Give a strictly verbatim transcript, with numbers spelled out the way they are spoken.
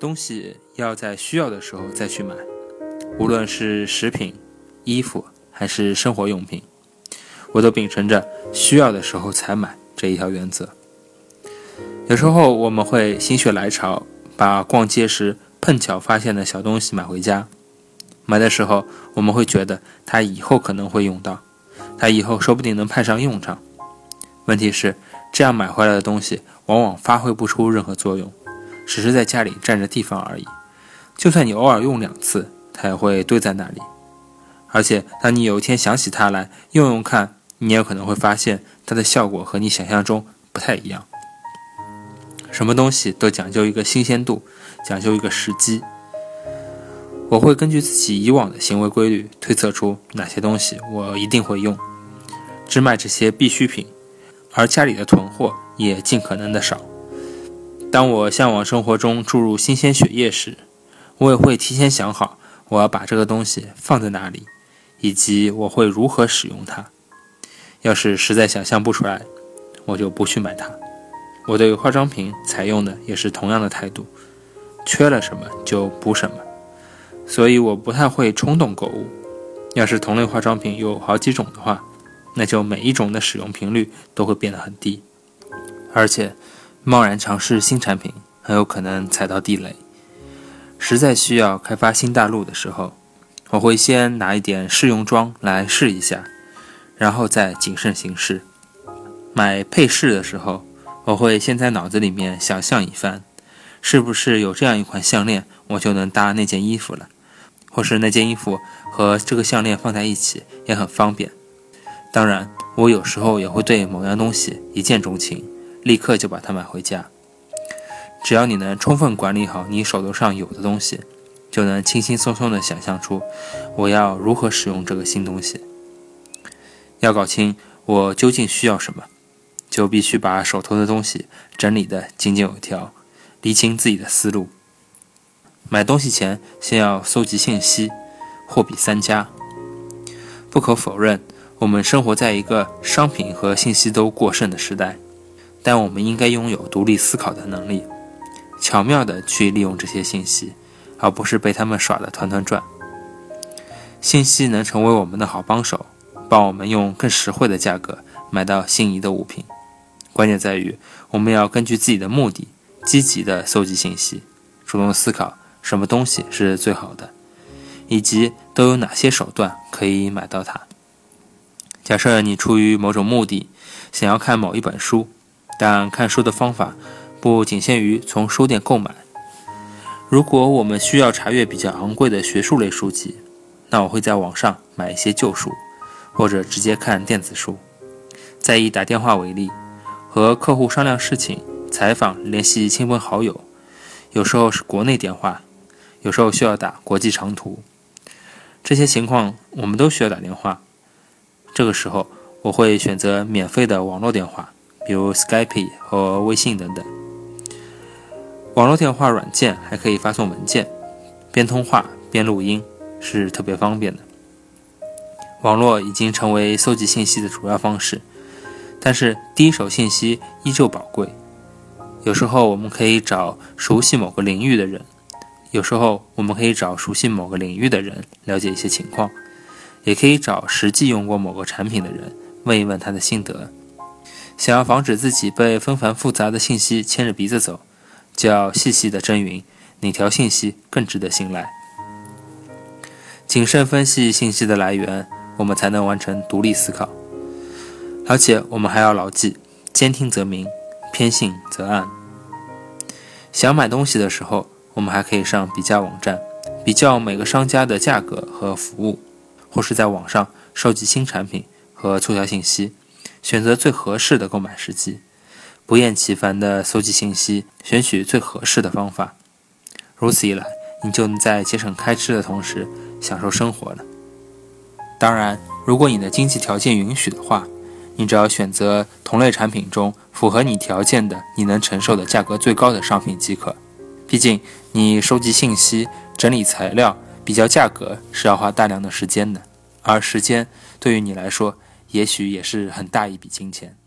东西要在需要的时候再去买，无论是食品、衣服还是生活用品，我都秉承着需要的时候才买这一条原则。有时候我们会心血来潮，把逛街时碰巧发现的小东西买回家，买的时候我们会觉得它以后可能会用到，它以后说不定能派上用场。问题是，这样买回来的东西往往发挥不出任何作用，只是在家里占着地方而已。就算你偶尔用两次，它也会堆在那里。而且当你有一天想起它来用用看，你也可能会发现它的效果和你想象中不太一样。什么东西都讲究一个新鲜度，讲究一个时机。我会根据自己以往的行为规律推测出哪些东西我一定会用，只买这些必需品，而家里的囤货也尽可能的少。当我向往生活中注入新鲜血液时，我也会提前想好我要把这个东西放在哪里，以及我会如何使用它。要是实在想象不出来，我就不去买它。我对化妆品采用的也是同样的态度，缺了什么就补什么，所以我不太会冲动购物。要是同类化妆品有好几种的话，那就每一种的使用频率都会变得很低，而且贸然尝试新产品很有可能踩到地雷。实在需要开发新大陆的时候，我会先拿一点试用装来试一下，然后再谨慎行事。买配饰的时候，我会先在脑子里面想象一番，是不是有这样一款项链我就能搭那件衣服了，或是那件衣服和这个项链放在一起也很方便。当然，我有时候也会对某样东西一见钟情，立刻就把它买回家。只要你能充分管理好你手头上有的东西，就能轻轻松松地想象出我要如何使用这个新东西。要搞清我究竟需要什么，就必须把手头的东西整理得井井有条，理清自己的思路。买东西前先要搜集信息，货比三家。不可否认，我们生活在一个商品和信息都过剩的时代，但我们应该拥有独立思考的能力，巧妙地去利用这些信息，而不是被他们耍得团团转。信息能成为我们的好帮手，帮我们用更实惠的价格买到心仪的物品。关键在于，我们要根据自己的目的，积极地搜集信息，主动思考什么东西是最好的，以及都有哪些手段可以买到它。假设你出于某种目的，想要看某一本书，但看书的方法不仅限于从书店购买。如果我们需要查阅比较昂贵的学术类书籍，那我会在网上买一些旧书，或者直接看电子书。再以打电话为例，和客户商量事情、采访、联系亲朋好友，有时候是国内电话，有时候需要打国际长途。这些情况我们都需要打电话，这个时候我会选择免费的网络电话，比如 Skype 和微信等等。网络电话软件还可以发送文件，边通话边录音，是特别方便的。网络已经成为搜集信息的主要方式，但是第一手信息依旧宝贵。有时候我们可以找熟悉某个领域的人，有时候我们可以找熟悉某个领域的人了解一些情况，也可以找实际用过某个产品的人问一问他的心得。想要防止自己被纷繁复杂的信息牵着鼻子走，就要细细的斟匀哪条信息更值得信赖。谨慎分析信息的来源，我们才能完成独立思考。而且我们还要牢记，兼听则明，偏信则暗。想买东西的时候，我们还可以上比价网站，比较每个商家的价格和服务，或是在网上收集新产品和促销信息，选择最合适的购买时机，不厌其烦地搜集信息，选取最合适的方法。如此一来，你就能在节省开支的同时享受生活了。当然，如果你的经济条件允许的话，你只要选择同类产品中符合你条件的、你能承受的价格最高的商品即可。毕竟你收集信息、整理材料、比较价格是要花大量的时间的，而时间对于你来说也许也是很大一笔金钱。